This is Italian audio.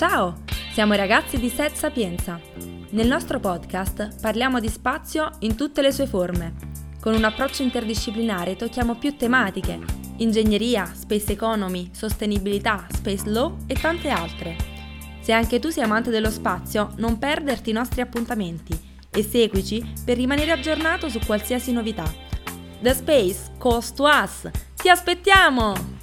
Ciao, siamo i ragazzi di SET Sapienza. Nel nostro podcast parliamo di spazio in tutte le sue forme. Con un approccio interdisciplinare tocchiamo più tematiche: ingegneria, space economy, sostenibilità, space law e tante altre. Se anche tu sei amante dello spazio, non perderti i nostri appuntamenti e seguici per rimanere aggiornato su qualsiasi novità. The Space Calls to Us! Ti aspettiamo!